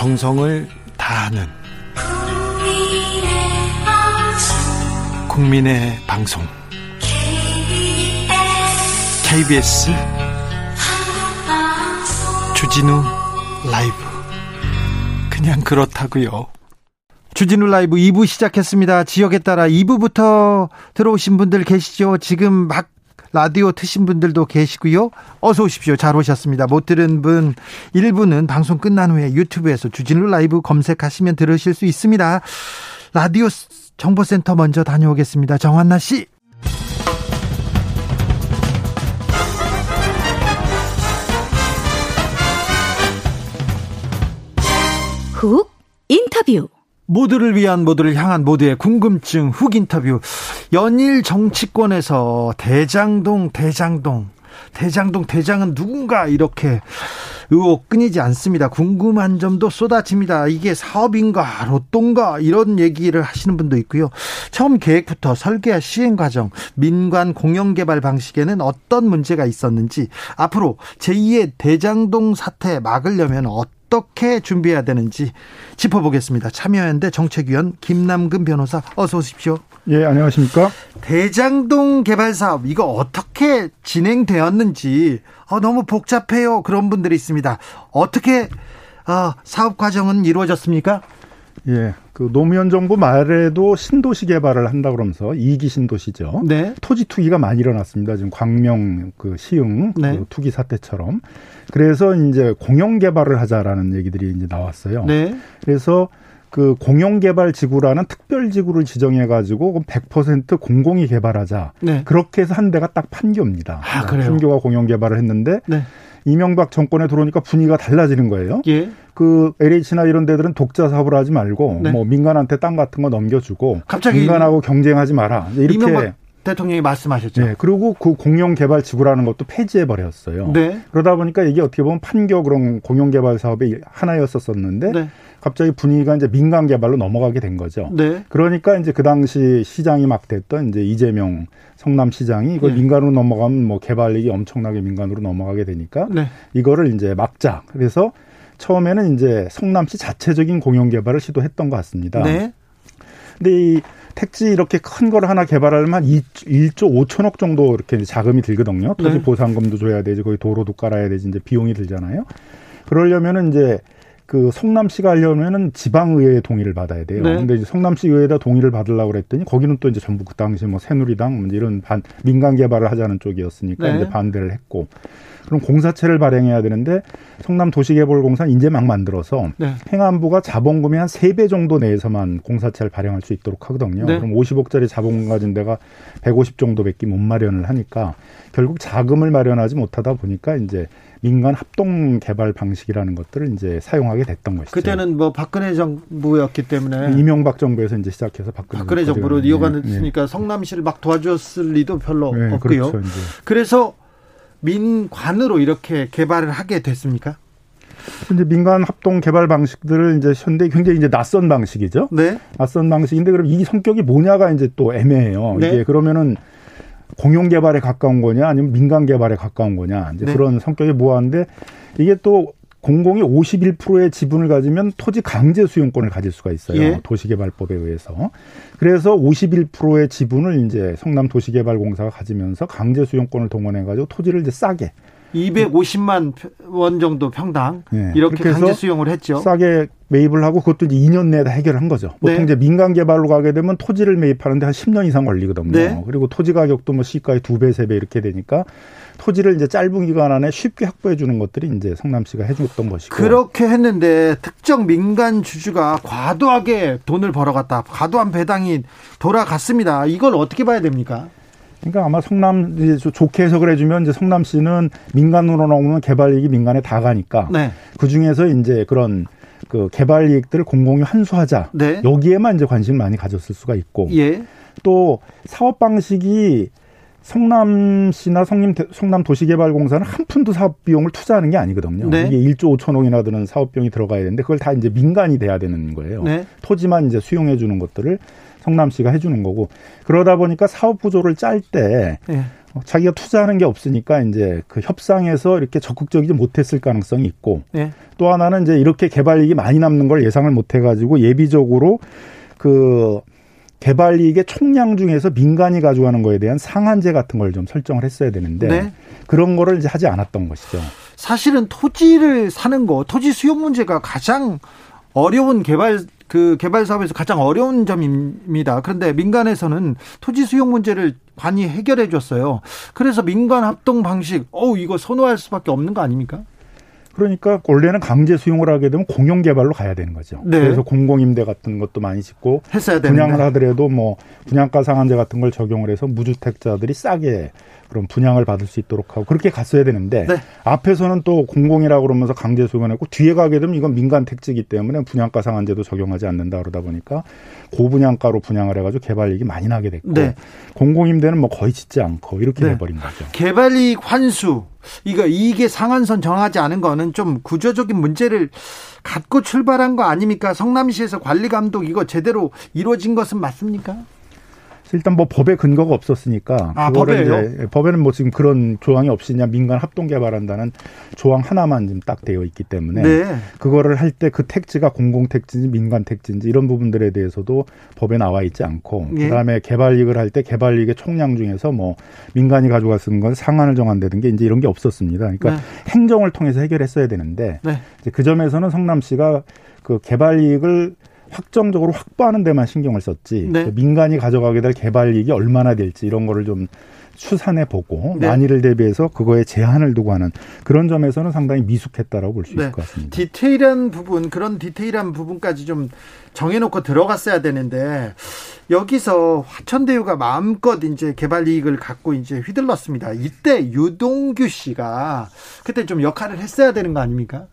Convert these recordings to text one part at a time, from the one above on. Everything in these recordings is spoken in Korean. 정성을 다하는 국민의 방송 KBS 주진우 라이브, 그냥 그렇다고요. 주진우 라이브 2부 시작했습니다. 지역에 따라 2부부터 들어오신 분들 계시죠? 지금 막 라디오 트신 분들도 계시고요. 어서 오십시오. 잘 오셨습니다. 못 들은 분 일부는 방송 끝난 후에 유튜브에서 주진우 라이브 검색하시면 들으실 수 있습니다. 라디오 정보센터 먼저 다녀오겠습니다. 정한나 씨. 훅 인터뷰. 모두를 위한, 모두를 향한, 모두의 궁금증 훅 인터뷰. 연일 정치권에서 대장동 대장은 누군가, 이렇게 의혹 끊이지 않습니다. 궁금한 점도 쏟아집니다. 이게 사업인가 로또인가 이런 얘기를 하시는 분도 있고요. 처음 계획부터 설계와 시행 과정, 민관 공영개발 방식에는 어떤 문제가 있었는지, 앞으로 제2의 대장동 사태 막으려면 어떻게 준비해야 되는지 짚어보겠습니다. 참여연대 정책위원 김남근 변호사, 어서 오십시오. 예, 안녕하십니까. 대장동 개발 사업, 이거 어떻게 진행되었는지, 너무 복잡해요, 그런 분들이 있습니다. 어떻게 사업 과정은 이루어졌습니까? 예, 그 노무현 정부 말에도 신도시 개발을 한다 그러면서 2기 신도시죠. 네. 토지 투기가 많이 일어났습니다. 지금 광명 그 시흥 네. 그 투기 사태처럼. 그래서 이제 공영 개발을 하자라는 얘기들이 이제 나왔어요. 네. 그래서 그 공영 개발 지구라는 특별 지구를 지정해 가지고 100% 공공이 개발하자. 네. 그렇게 해서 한 대가 딱 판교입니다. 아, 그래요. 판교가 공영 개발을 했는데 네. 이명박 정권에 들어오니까 분위기가 달라지는 거예요. 예. 그 LH나 이런 데들은 독자 사업을 하지 말고 네. 뭐 민간한테 땅 같은 거 넘겨주고 갑자기 민간하고 경쟁하지 마라. 이렇게 이명박 대통령이 말씀하셨죠. 네. 그리고 그 공영개발지구라는 것도 폐지해버렸어요. 네. 그러다 보니까 이게 어떻게 보면 판교 그런 공영개발 사업의 하나였었는데 네. 갑자기 분위기가 이제 민간 개발로 넘어가게 된 거죠. 네. 그러니까 이제 그 당시 시장이 막 됐던 이제 이재명 성남시장이 이걸 네. 민간으로 넘어가면 뭐 개발이 엄청나게 민간으로 넘어가게 되니까 네. 이거를 이제 막자. 그래서 처음에는 이제 성남시 자체적인 공영 개발을 시도했던 것 같습니다. 네. 근데 이 택지 이렇게 큰 걸 하나 개발하려면 한 1조 5천억 정도 이렇게 자금이 들거든요. 토지 네. 보상금도 줘야 되지, 거기 도로도 깔아야 되지, 이제 비용이 들잖아요. 그러려면은 이제 그 성남시가 하려면은 지방의회의 동의를 받아야 돼요. 네. 근데 이제 성남시의회에다 동의를 받으려고 그랬더니 거기는 또 이제 전부 그 당시 뭐 새누리당 이런 민간 개발을 하자는 쪽이었으니까 네. 이제 반대를 했고. 그럼 공사채를 발행해야 되는데 성남도시개발공사는 이제 막 만들어서 네. 행안부가 자본금의 한 3배 정도 내에서만 공사채를 발행할 수 있도록 하거든요. 네. 그럼 50억짜리 자본금 가진 데가 150 정도밖에 못 마련을 하니까 결국 자금을 마련하지 못하다 보니까 이제 민간 합동 개발 방식이라는 것들을 이제 사용하게 됐던 것이죠. 그때는 뭐 박근혜 정부였기 때문에, 이명박 정부에서 이제 시작해서 박근혜 정부로 이어갔으니까 네. 성남시를 막 도와줬을 리도 별로 네, 없고요. 그렇죠, 그래서 민관으로 이렇게 개발을 하게 됐습니까? 이제 민간 합동 개발 방식들을 이제 현대 굉장히 이제 낯선 방식이죠. 네. 낯선 방식인데 그럼 이 성격이 뭐냐가 이제 또 애매해요. 네. 이게 그러면은 공용 개발에 가까운 거냐 아니면 민간 개발에 가까운 거냐, 이제 네. 그런 성격이 모호한데, 이게 또 공공이 51%의 지분을 가지면 토지 강제 수용권을 가질 수가 있어요. 예. 도시개발법에 의해서. 그래서 51%의 지분을 이제 성남도시개발공사가 가지면서 강제 수용권을 동원해 가지고 토지를 이제 싸게 250만 원 정도 평당 네. 이렇게 강제 수용을 했죠. 싸게 매입을 하고, 그것도 이제 2년 내에 다 해결한 거죠. 보통 네. 이제 민간 개발로 가게 되면 토지를 매입하는데 한 10년 이상 걸리거든요. 네. 그리고 토지 가격도 뭐 시가의 2배, 3배 이렇게 되니까 토지를 이제 짧은 기간 안에 쉽게 확보해 주는 것들이 이제 성남시가 해줬던 것이고. 그렇게 했는데 특정 민간 주주가 과도하게 돈을 벌어갔다, 과도한 배당이 돌아갔습니다. 이걸 어떻게 봐야 됩니까? 그러니까 아마 성남, 이제 좋게 해석을 해주면 이제 성남시는 민간으로 나오면 개발 이익이 민간에 다 가니까 네. 그 중에서 이제 그런 그 개발 이익들을 공공이 환수하자 네. 여기에만 이제 관심을 많이 가졌을 수가 있고 예. 또 사업 방식이 성남시나 성남도시개발공사는 한 푼도 사업 비용을 투자하는 게 아니거든요. 네. 이게 1조 5천억이나 드는 사업 비용이 들어가야 되는데 그걸 다 이제 민간이 돼야 되는 거예요. 네. 토지만 이제 수용해 주는 것들을 성남시가 해주는 거고, 그러다 보니까 사업 구조를 짤 때 자기가 투자하는 게 없으니까 이제 그 협상에서 이렇게 적극적이지 못했을 가능성이 있고, 네. 또 하나는 이제 이렇게 개발 이익이 많이 남는 걸 예상을 못해가지고 예비적으로 그 개발 이익의 총량 중에서 민간이 가져가는 거에 대한 상한제 같은 걸 좀 설정을 했어야 되는데, 네. 그런 거를 이제 하지 않았던 것이죠. 사실은 토지를 사는 거, 토지 수용 문제가 가장 어려운 개발 사업에서 가장 어려운 점입니다. 그런데 민간에서는 토지 수용 문제를 관이 해결해 줬어요. 그래서 민간 합동 방식, 이거 선호할 수밖에 없는 거 아닙니까? 그러니까 원래는 강제 수용을 하게 되면 공용 개발로 가야 되는 거죠. 네. 그래서 공공임대 같은 것도 많이 짓고 했어야 되는데, 분양을 하더라도 뭐 분양가 상한제 같은 걸 적용을 해서 무주택자들이 싸게 그런 분양을 받을 수 있도록 하고 그렇게 갔어야 되는데, 네. 앞에서는 또 공공이라고 그러면서 강제 수용했고 뒤에 가게 되면 이건 민간 택지이기 때문에 분양가 상한제도 적용하지 않는다 그러다 보니까 고분양가로 분양을 해가지고 개발이익이 많이 나게 됐고, 네. 공공임대는 뭐 거의 짓지 않고 이렇게 돼버린, 네. 거죠. 개발이익 환수, 이게 상한선 정하지 않은 거는 좀 구조적인 문제를 갖고 출발한 거 아닙니까? 성남시에서 관리감독 이거 제대로 이루어진 것은 맞습니까? 일단 뭐 법에 근거가 없었으니까, 법에요? 이제 법에는 뭐 지금 그런 조항이 없이 그냥 민간 합동 개발한다는 조항 하나만 지금 딱 되어 있기 때문에, 네. 그거를 할 때 그 택지가 공공 택지인지 민간 택지인지 이런 부분들에 대해서도 법에 나와 있지 않고, 네. 그다음에 개발 이익을 할 때 개발 이익의 총량 중에서 뭐 민간이 가져갔은 건 상한을 정한다든지 이제 이런 게 없었습니다. 그러니까, 네. 행정을 통해서 해결했어야 되는데, 네. 이제 그 점에서는 성남시가 그 개발 이익을 확정적으로 확보하는 데만 신경을 썼지, 네. 민간이 가져가게 될 개발 이익이 얼마나 될지 이런 거를 좀 추산해 보고, 네. 만일을 대비해서 그거에 제한을 두고 하는 그런 점에서는 상당히 미숙했다라고 볼 수, 네. 있을 것 같습니다. 그런 디테일한 부분까지 좀 정해놓고 들어갔어야 되는데, 여기서 화천대유가 마음껏 이제 개발 이익을 갖고 이제 휘둘렀습니다. 이때 유동규 씨가 그때 좀 역할을 했어야 되는 거 아닙니까?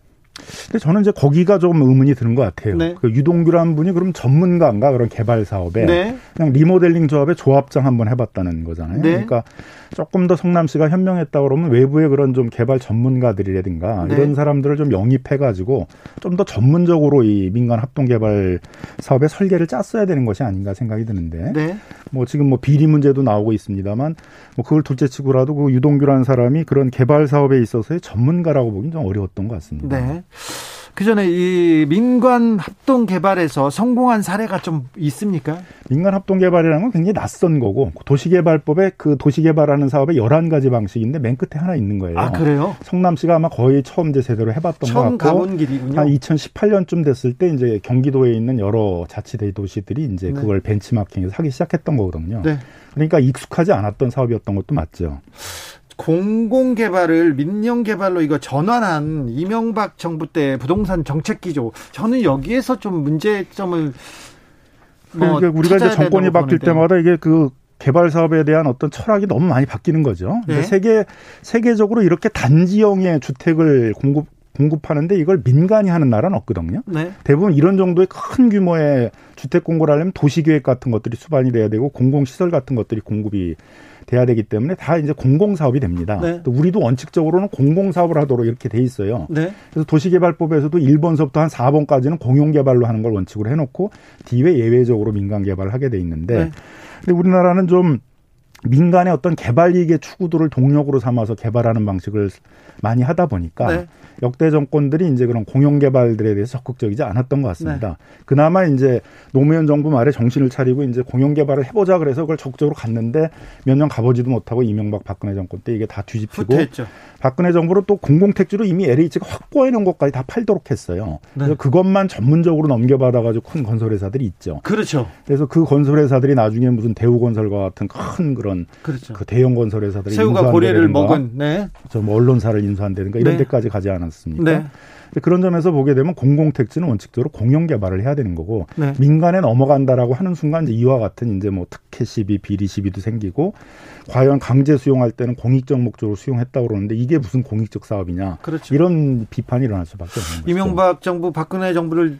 근데 저는 이제 거기가 좀 의문이 드는 것 같아요. 네. 그 유동규라는 분이 그럼 전문가인가, 그런 개발 사업에, 네. 그냥 리모델링 조합의 조합장 한번 해봤다는 거잖아요. 네. 그러니까 조금 더 성남시가 현명했다 그러면 외부의 그런 좀 개발 전문가들이라든가, 네. 이런 사람들을 좀 영입해가지고 좀 더 전문적으로 이 민간 합동 개발 사업의 설계를 짰어야 되는 것이 아닌가 생각이 드는데, 네. 뭐 지금 뭐 비리 문제도 나오고 있습니다만 뭐 그걸 둘째치고라도 그 유동규라는 사람이 그런 개발 사업에 있어서의 전문가라고 보긴 좀 어려웠던 것 같습니다. 네. 그 전에 이 민간 합동 개발에서 성공한 사례가 좀 있습니까? 민간 합동 개발이라는 건 굉장히 낯선 거고, 도시개발법에 그 도시개발하는 사업의 11가지 방식인데 맨 끝에 하나 있는 거예요. 아, 그래요? 성남시가 아마 거의 처음 제대로 해봤던 것 같고, 처음 가본 길이군요. 한 2018년쯤 됐을 때 이제 경기도에 있는 여러 자치대 도시들이 이제, 네. 그걸 벤치마킹해서 하기 시작했던 거거든요. 네. 그러니까 익숙하지 않았던 사업이었던 것도 맞죠. 공공개발을 민영개발로 이거 전환한 이명박 정부 때 부동산 정책기조, 저는 여기에서 좀 문제점을 그러니까 우리가 이제 정권이 바뀔 때마다 이게 그 개발 사업에 대한 어떤 철학이 너무 많이 바뀌는 거죠. 네? 세계적으로 이렇게 단지형의 주택을 공급하는데 이걸 민간이 하는 나라는 없거든요. 네. 대부분 이런 정도의 큰 규모의 주택 공급을 하려면 도시계획 같은 것들이 수반이 돼야 되고 공공시설 같은 것들이 공급이 돼야 되기 때문에 다 이제 공공사업이 됩니다. 네. 또 우리도 원칙적으로는 공공사업을 하도록 이렇게 돼 있어요. 네. 그래서 도시개발법에서도 1번서부터 한 4번까지는 공용개발로 하는 걸 원칙으로 해놓고 뒤에 예외적으로 민간개발을 하게 돼 있는데, 네. 근데 우리나라는 좀 민간의 어떤 개발 이익의 추구도를 동력으로 삼아서 개발하는 방식을 많이 하다 보니까, 네. 역대 정권들이 이제 그런 공용 개발들에 대해서 적극적이지 않았던 것 같습니다. 네. 그나마 이제 노무현 정부 말에 정신을 차리고 이제 공용 개발을 해보자 그래서 그걸 적극적으로 갔는데 몇 년 가보지도 못하고 이명박 박근혜 정권 때 이게 다 뒤집히고 후퇴했죠. 박근혜 정부로 또 공공택지로 이미 LH가 확보해 놓은 것까지 다 팔도록 했어요. 네. 그래서 그것만 전문적으로 넘겨받아가지고 큰 건설회사들이 있죠. 그렇죠. 그래서 그 건설회사들이 나중에 무슨 대우건설과 같은 큰 그런, 그렇죠. 그 대형 건설회사들이 새우가 고래를 먹은, 네. 뭐 언론사를 인수한다든가 이런, 네. 데까지 가지 않았습니까? 네. 그런 점에서 보게 되면 공공택지는 원칙적으로 공용개발을 해야 되는 거고, 네. 민간에 넘어간다라고 하는 순간 이제 이와 같은 이제 뭐 특혜 시비, 비리 시비도 생기고, 과연 강제 수용할 때는 공익적 목적으로 수용했다고 그러는데 이게 무슨 공익적 사업이냐, 그렇죠. 이런 비판이 일어날 수밖에 없는 거죠. 이명박 정부, 박근혜 정부를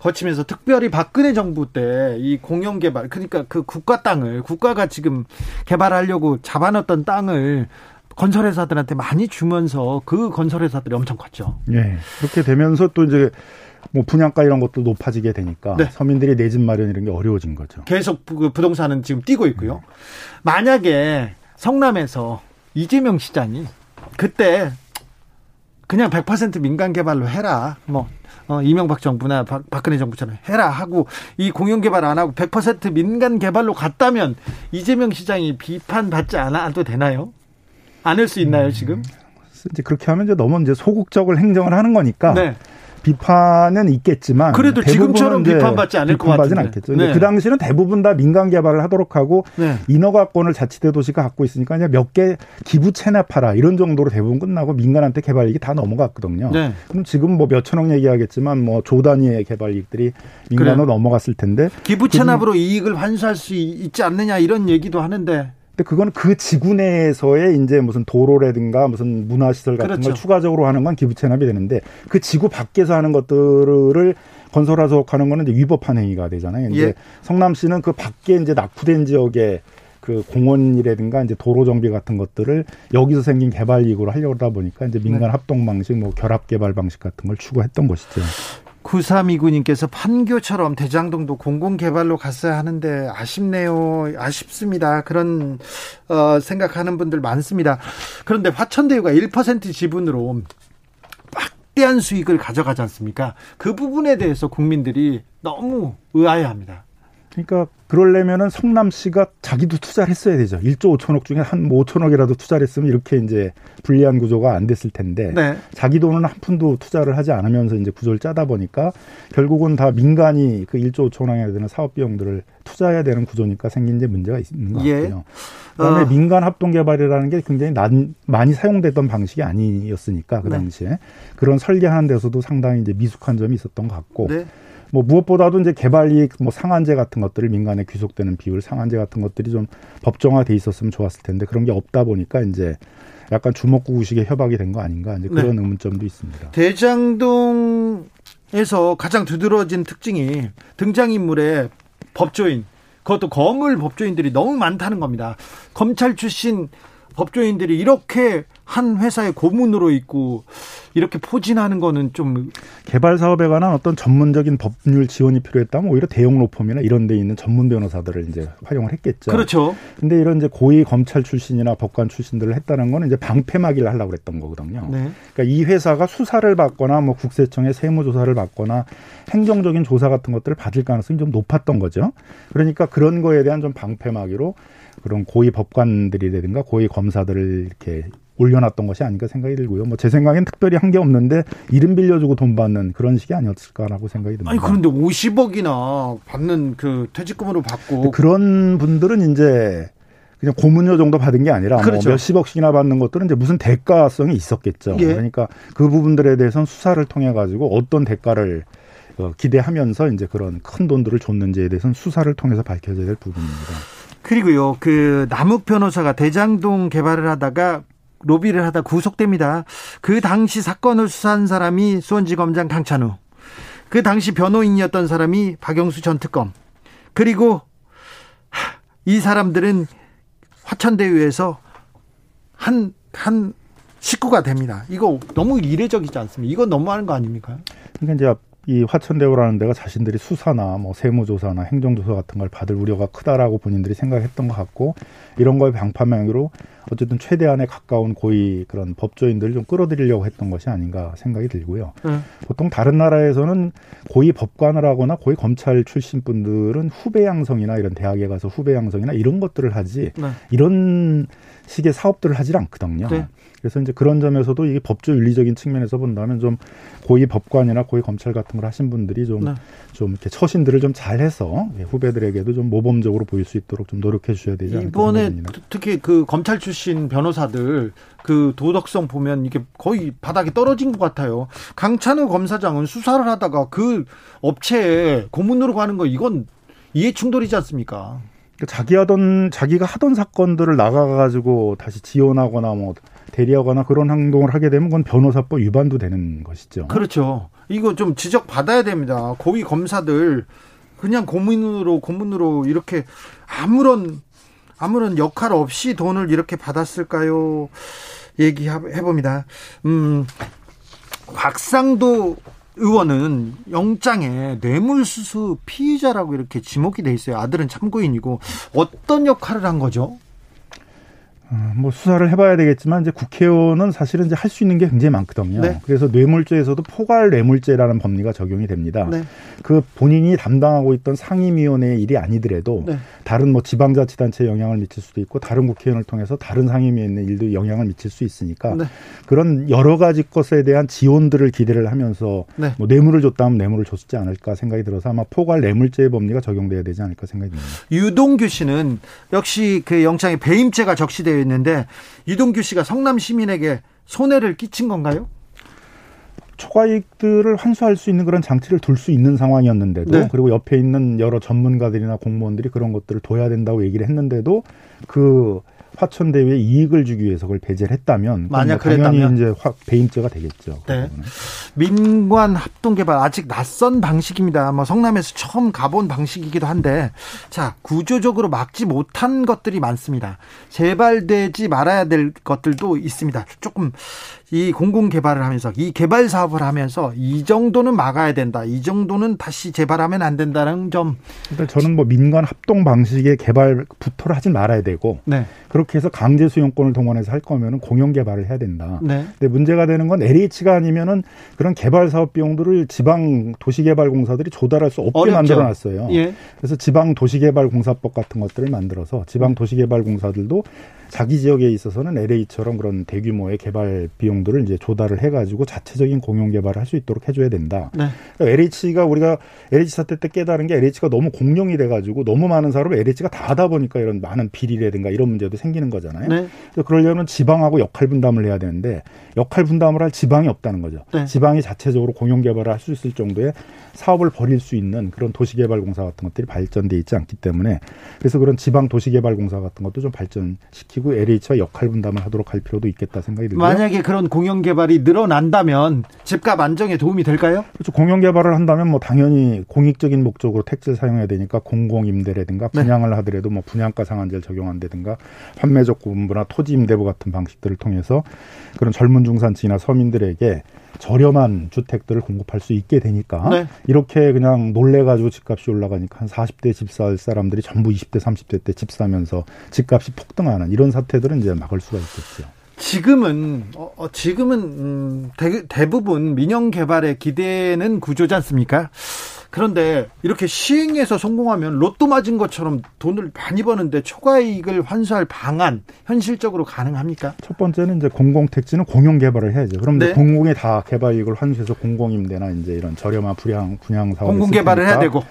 거치면서 특별히 박근혜 정부 때 이 공용개발, 그러니까 그 국가 땅을, 국가가 지금 개발하려고 잡아놨던 땅을 건설회사들한테 많이 주면서 그 건설회사들이 엄청 컸죠. 예. 그렇게 되면서 또 이제 뭐 분양가 이런 것도 높아지게 되니까, 네. 서민들이 내 집 마련 이런 게 어려워진 거죠. 계속 그 부동산은 지금 뛰고 있고요. 만약에 성남에서 이재명 시장이 그때 그냥 100% 민간 개발로 해라. 뭐 이명박 정부나 박근혜 정부처럼 해라 하고 이 공영 개발 안 하고 100% 민간 개발로 갔다면 이재명 시장이 비판받지 않아도 되나요? 않을 수 있나요, 지금? 이제 그렇게 하면 이제 너무 이제 소극적을 행정을 하는 거니까. 네. 비판은 있겠지만 그래도 지금처럼 비판받지 않을 것 같은데. 않겠죠. 네. 그 당시는 대부분 다 민간 개발을 하도록 하고 네. 인허가권을 자치대 도시가 갖고 있으니까 그냥 몇 개 기부 체납하라 이런 정도로 대부분 끝나고 민간한테 개발 이익이 다 넘어갔거든요. 네. 그럼 지금 뭐 몇천억 얘기하겠지만 뭐 조 단위의 개발 이익들이 민간으로 넘어갔을 텐데 기부 체납으로 이익을 환수할 수 있지 않느냐 이런 얘기도 하는데. 근데 그건 그 지구 내에서의 이제 무슨 도로라든가 무슨 문화시설 같은 그렇죠. 걸 추가적으로 하는 건 기부 체납이 되는데 그 지구 밖에서 하는 것들을 건설해서 하는 거는 이제 위법한 행위가 되잖아요. 이제 예. 성남시는 그 밖에 이제 낙후된 지역에 그 공원이라든가 이제 도로 정비 같은 것들을 여기서 생긴 개발 이익으로 하려고 하다 보니까 이제 민간 합동 방식, 뭐 결합 개발 방식 같은 걸 추구했던 것이죠. 9329님께서 판교처럼 대장동도 공공개발로 갔어야 하는데 아쉽네요. 아쉽습니다. 그런 생각하는 분들 많습니다. 그런데 화천대유가 1% 지분으로 막대한 수익을 가져가지 않습니까? 그 부분에 대해서 국민들이 너무 의아해합니다. 그러니까 그러려면은 성남시가 자기도 투자를 했어야 되죠. 1조 5천억 중에 한 5천억이라도 투자를 했으면 이렇게 이제 불리한 구조가 안 됐을 텐데 네. 자기 돈은 한 푼도 투자를 하지 않으면서 이제 구조를 짜다 보니까 결국은 다 민간이 그 1조 5천억에 되는 사업 비용들을 투자해야 되는 구조니까 생긴 이제 문제가 있는 것 같아요. 예. 그다음에 민간 합동 개발이라는 게 굉장히 많이 사용됐던 방식이 아니었으니까 그 당시에 네. 그런 설계하는 데서도 상당히 이제 미숙한 점이 있었던 것 같고. 네. 뭐 무엇보다도 이제 개발이익 뭐 상한제 같은 것들을 민간에 귀속되는 비율 상한제 같은 것들이 좀 법정화돼 있었으면 좋았을 텐데 그런 게 없다 보니까 이제 약간 주먹구구식의 협약이 된 거 아닌가 이제 그런 네. 의문점도 있습니다. 대장동에서 가장 두드러진 특징이 등장인물의 법조인 그것도 거물 법조인들이 너무 많다는 겁니다. 검찰 출신 법조인들이 이렇게 한 회사의 고문으로 있고 이렇게 포진하는 거는 좀 개발 사업에 관한 어떤 전문적인 법률 지원이 필요했다면 오히려 대형 로펌이나 이런 데 있는 전문 변호사들을 이제 활용을 했겠죠. 그렇죠. 근데 이런 이제 고위 검찰 출신이나 법관 출신들을 했다는 건 이제 방패막이를 하려고 그랬던 거거든요. 네. 그러니까 이 회사가 수사를 받거나 뭐 국세청의 세무 조사를 받거나 행정적인 조사 같은 것들을 받을 가능성이 좀 높았던 거죠. 그러니까 그런 거에 대한 좀 방패막이로 그런 고위 법관들이라든가 고위 검사들을 이렇게 올려놨던 것이 아닌가 생각이 들고요. 뭐 제 생각엔 특별히 한 게 없는데 이름 빌려주고 돈 받는 그런 식이 아니었을까라고 생각이 듭니다. 아니 그런데 50억이나 받는 그 퇴직금으로 받고 그런 분들은 이제 그냥 고문료 정도 받은 게 아니라 그렇죠. 뭐 몇십억씩이나 받는 것들은 이제 무슨 대가성이 있었겠죠. 예. 그러니까 그 부분들에 대해서는 수사를 통해 가지고 어떤 대가를 기대하면서 이제 그런 큰 돈들을 줬는지에 대해서는 수사를 통해서 밝혀져야 될 부분입니다. 그리고요, 그 남욱 변호사가 대장동 개발을 하다가 로비를 하다 구속됩니다. 그 당시 사건을 수사한 사람이 수원지검장 강찬우, 그 당시 변호인이었던 사람이 박영수 전 특검, 그리고 이 사람들은 화천대유에서 한 식구가 됩니다. 이거 너무 이례적이지 않습니까? 이거 너무하는 거 아닙니까? 그러니까 이제 이 화천대유라는 데가 자신들이 수사나 뭐 세무조사나 행정조사 같은 걸 받을 우려가 크다라고 본인들이 생각했던 것 같고 이런 거에 방파망으로 어쨌든 최대한에 가까운 고위 그런 법조인들을 좀 끌어들이려고 했던 것이 아닌가 생각이 들고요. 보통 다른 나라에서는 고위 법관을 하거나 고위 검찰 출신 분들은 후배 양성이나 이런 대학에 가서 후배 양성이나 이런 것들을 하지 이런 식의 사업들을 하질 않거든요. 네. 그래서 이제 그런 점에서도 이게 법조윤리적인 측면에서 본다면 좀 고위 법관이나 고위 검찰 같은 걸 하신 분들이 좀, 네. 좀 이렇게 처신들을 좀 잘해서 후배들에게도 좀 모범적으로 보일 수 있도록 좀 노력해 주셔야 되지 않을까 생각합니다. 이번에 특히 그 검찰 출신 변호사들 그 도덕성 보면 이게 거의 바닥에 떨어진 것 같아요. 강찬우 검사장은 수사를 하다가 그 업체에 고문으로 가는 거 이건 이해충돌이지 않습니까? 자기가 하던 사건들을 나가가지고 다시 지원하거나 뭐 대리하거나 그런 행동을 하게 되면 그건 변호사법 위반도 되는 것이죠. 그렇죠. 이거 좀 지적 받아야 됩니다. 고위 검사들 그냥 고문으로 이렇게 아무런 역할 없이 돈을 이렇게 받았을까요? 얘기해 봅니다. 곽상도 의원은 영장에 뇌물수수 피의자라고 이렇게 지목이 돼 있어요. 아들은 참고인이고 어떤 역할을 한 거죠? 뭐 수사를 해봐야 되겠지만 이제 국회의원은 사실은 이제 할 수 있는 게 굉장히 많거든요. 네. 그래서 뇌물죄에서도 포괄 뇌물죄라는 법리가 적용이 됩니다. 네. 그 본인이 담당하고 있던 상임위원회의 일이 아니더라도 네. 다른 뭐 지방자치단체에 영향을 미칠 수도 있고 다른 국회의원을 통해서 다른 상임위원회 일도 영향을 미칠 수 있으니까 네. 그런 여러 가지 것에 대한 지원들을 기대를 하면서 네. 뭐 뇌물을 줬다면 뇌물을 줬지 않을까 생각이 들어서 아마 포괄 뇌물죄의 법리가 적용돼야 되지 않을까 생각이 듭니다. 유동규 씨는 역시 그 영장에 배임죄가 적시되어 있는데 유동규 씨가 성남 시민에게 손해를 끼친 건가요? 초과이익들을 환수할 수 있는 그런 장치를 둘 수 있는 상황이었는데도 네. 그리고 옆에 있는 여러 전문가들이나 공무원들이 그런 것들을 둬야 된다고 얘기를 했는데도 그 화천대유에 이익을 주기 위해서 그걸 배제를 했다면 만약 그랬다면 이제 배임죄가 되겠죠. 네. 민관 합동개발 아직 낯선 방식입니다. 뭐 성남에서 처음 가본 방식이기도 한데 자 구조적으로 막지 못한 것들이 많습니다. 재발되지 말아야 될 것들도 있습니다. 조금 이 공공개발을 하면서 이 개발 사업을 하면서 이 정도는 막아야 된다. 이 정도는 다시 재발하면 안 된다는 점. 일단 저는 뭐 민관 합동 방식의 개발 부터를 하진 말아야 되고 네. 그렇게 해서 강제 수용권을 동원해서 할 거면은 공영 개발을 해야 된다. 네. 근데 문제가 되는 건 LH가 아니면은 그런 개발 사업 비용들을 지방 도시개발공사들이 조달할 수 없게 만들어놨어요. 예. 그래서 지방 도시개발공사법 같은 것들을 만들어서 지방 도시개발공사들도 자기 지역에 있어서는 LH처럼 그런 대규모의 개발 비용들을 이제 조달을 해가지고 자체적인 공용 개발을 할 수 있도록 해줘야 된다. 네. 그러니까 LH가 우리가 LH 사태 때 깨달은 게 LH가 너무 공룡이 돼가지고 너무 많은 사업을 LH가 다 하다 보니까 이런 많은 비리라든가 이런 문제도 생기는 거잖아요. 네. 그래서 그러려면 지방하고 역할 분담을 해야 되는데 역할 분담을 할 지방이 없다는 거죠. 네. 지방이 자체적으로 공용 개발을 할 수 있을 정도의 사업을 벌일 수 있는 그런 도시개발공사 같은 것들이 발전돼 있지 않기 때문에 그래서 그런 지방 도시개발공사 같은 것도 좀 발전시키고 LH와 역할 분담을 하도록 할 필요도 있겠다 생각이 들고요. 만약에 그런 공영개발이 늘어난다면 집값 안정에 도움이 될까요? 그렇죠. 공영개발을 한다면 뭐 당연히 공익적인 목적으로 택지를 사용해야 되니까 공공임대라든가 분양을 네. 하더라도 뭐 분양가 상한제를 적용한다든가 판매적 구분부나 토지임대부 같은 방식들을 통해서 그런 젊은 중산층이나 서민들에게 저렴한 주택들을 공급할 수 있게 되니까 네. 이렇게 그냥 놀래가지고 집값이 올라가니까 한 40대 집 살 사람들이 전부 20대 30대 때 집 사면서 집값이 폭등하는 이런 사태들은 이제 막을 수가 있겠죠. 지금은 대부분 민영 개발에 기대는 구조지 않습니까? 그런데 이렇게 시행해서 성공하면 로또 맞은 것처럼 돈을 많이 버는데 초과이익을 환수할 방안 현실적으로 가능합니까? 첫 번째는 이제 공공택지는 공용 개발을 해야죠. 그럼 네. 공공이 다 개발이익을 환수해서 공공임대나 이제 이런 저렴한 분양 사업 공공 개발을 해야 되고.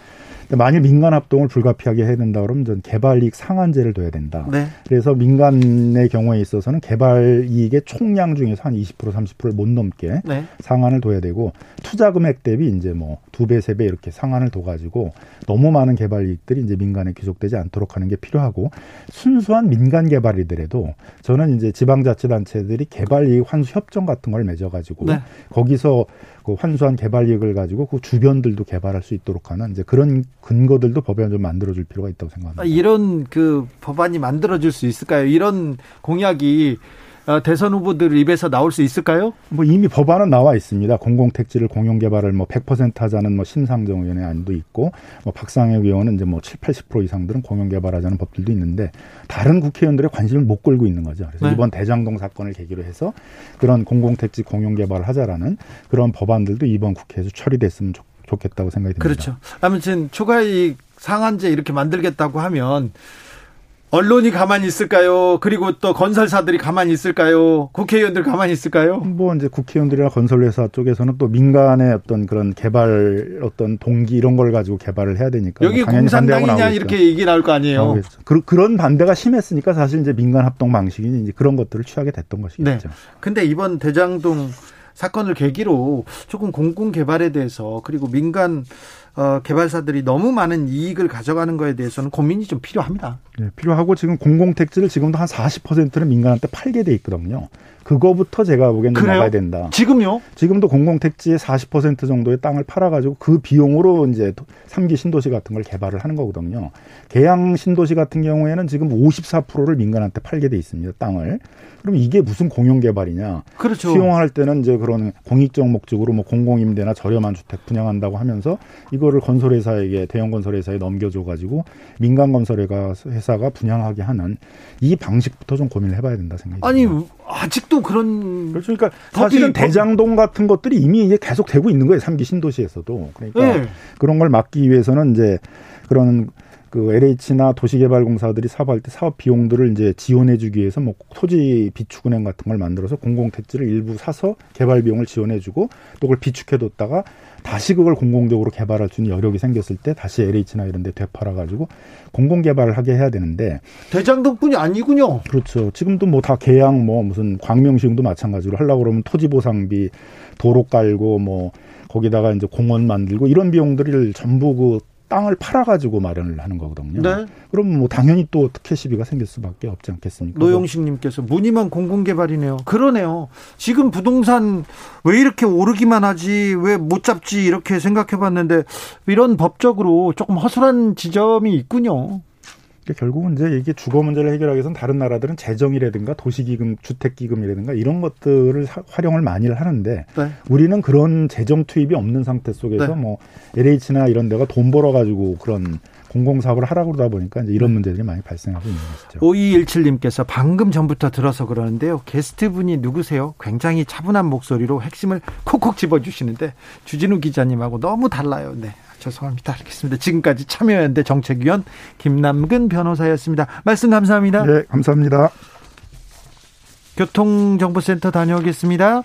만일 민간 합동을 불가피하게 해야 된다 그러면 전 개발이익 상한제를 둬야 된다. 네. 그래서 민간의 경우에 있어서는 개발이익의 총량 중에서 한 20% 30%를 못 넘게 네. 상한을 둬야 되고 투자 금액 대비 이제 뭐 2배 3배 이렇게 상한을 둬가지고 너무 많은 개발이익들이 이제 민간에 귀속되지 않도록 하는 게 필요하고 순수한 민간 개발이더라도 저는 이제 지방자치단체들이 개발이익 환수 협정 같은 걸 맺어가지고 네. 거기서 그 환수한 개발이익을 가지고 그 주변들도 개발할 수 있도록 하는 이제 그런 근거들도 법안을 좀 만들어줄 필요가 있다고 생각합니다. 이런 그 법안이 만들어질 수 있을까요? 이런 공약이 대선 후보들 입에서 나올 수 있을까요? 뭐 이미 법안은 나와 있습니다. 공공택지를 공용개발을 뭐 100% 하자는 뭐 심상정 의원의 안도 있고, 뭐 박상혁 의원은 이제 뭐 70~80% 이상들은 공용개발하자는 법들도 있는데 다른 국회의원들의 관심을 못 끌고 있는 거죠. 그래서 네. 이번 대장동 사건을 계기로 해서 그런 공공택지 공용개발을 하자라는 그런 법안들도 이번 국회에서 처리됐으면 좋겠다고 생각이 듭니다. 그렇죠. 아무튼 초과이익 상한제 이렇게 만들겠다고 하면 언론이 가만히 있을까요? 그리고 또 건설사들이 가만히 있을까요? 국회의원들 가만히 있을까요? 뭐 이제 국회의원들이나 건설회사 쪽에서는 또 민간의 어떤 그런 개발 어떤 동기 이런 걸 가지고 개발을 해야 되니까 여기 공산당이냐 이렇게 얘기 나올 거 아니에요? 나오겠죠. 그런 반대가 심했으니까 사실 이제 민간 합동 방식이 이제 그런 것들을 취하게 됐던 것이겠죠. 네. 근데 이번 대장동 사건을 계기로 조금 공공개발에 대해서 그리고 민간 개발사들이 너무 많은 이익을 가져가는 거에 대해서는 고민이 좀 필요합니다. 네, 필요하고 지금 공공택지를 지금도 한 40%는 민간한테 팔게 돼 있거든요. 그거부터 제가 보기에는 나가야 된다. 지금요? 지금도 공공택지의 40% 정도의 땅을 팔아가지고 그 비용으로 이제 3기 신도시 같은 걸 개발을 하는 거거든요. 계양 신도시 같은 경우에는 지금 54%를 민간한테 팔게 돼 있습니다. 땅을. 그럼 이게 무슨 공용개발이냐. 그렇죠. 수용할 때는 이제 그런 공익적 목적으로 뭐 공공임대나 저렴한 주택 분양한다고 하면서 이거 이거를 건설회사에게, 대형 건설회사에 넘겨줘가지고 민간 건설회사가 분양하게 하는 이 방식부터 좀 고민을 해봐야 된다 생각이 듭니다. 아니, 아직도 그런. 그렇죠. 그러니까 사실은 대장동 같은 것들이 이미 이제 계속 되고 있는 거예요. 3기 신도시에서도. 그러니까 네. 그런 걸 막기 위해서는 이제 그런 그 LH나 도시개발공사들이 사업할 때 사업 비용들을 이제 지원해주기 위해서 뭐 토지 비축은행 같은 걸 만들어서 공공택지를 일부 사서 개발 비용을 지원해주고 또 그걸 비축해뒀다가 다시 그걸 공공적으로 개발할 수 있는 여력이 생겼을 때 다시 LH나 이런 데 되팔아가지고 공공개발을 하게 해야 되는데. 대장동뿐이 아니군요. 그렇죠. 지금도 뭐 다 계양 뭐 무슨 광명시흥도 마찬가지로 하려고 그러면 토지 보상비, 도로 깔고 뭐 거기다가 이제 공원 만들고 이런 비용들을 전부 그 땅을 팔아가지고 마련을 하는 거거든요. 네. 그럼 뭐 당연히 또 특혜 시비가 생길 수밖에 없지 않겠습니까? 노영식님께서 무늬만 공공개발이네요. 그러네요. 지금 부동산 왜 이렇게 오르기만 하지, 왜 못 잡지 이렇게 생각해봤는데 이런 법적으로 조금 허술한 지점이 있군요. 결국은 이제 이게 주거 문제를 해결하기 위해서는 다른 나라들은 재정이라든가 도시기금, 주택기금이라든가 이런 것들을 활용을 많이 하는데 네. 우리는 그런 재정 투입이 없는 상태 속에서 네. 뭐 LH나 이런 데가 돈 벌어가지고 그런 공공사업을 하라고 그러다 보니까 이제 이런 문제들이 많이 발생하고 있는 것이죠. 5217님께서 방금 전부터 들어서 그러는데요. 게스트분이 누구세요? 굉장히 차분한 목소리로 핵심을 콕콕 집어주시는데 주진우 기자님하고 너무 달라요. 네. 죄송합니다. 알겠습니다. 지금까지 참여연대 정책위원 김남근 변호사였습니다. 말씀 감사합니다. 네, 감사합니다. 교통정보센터 다녀오겠습니다.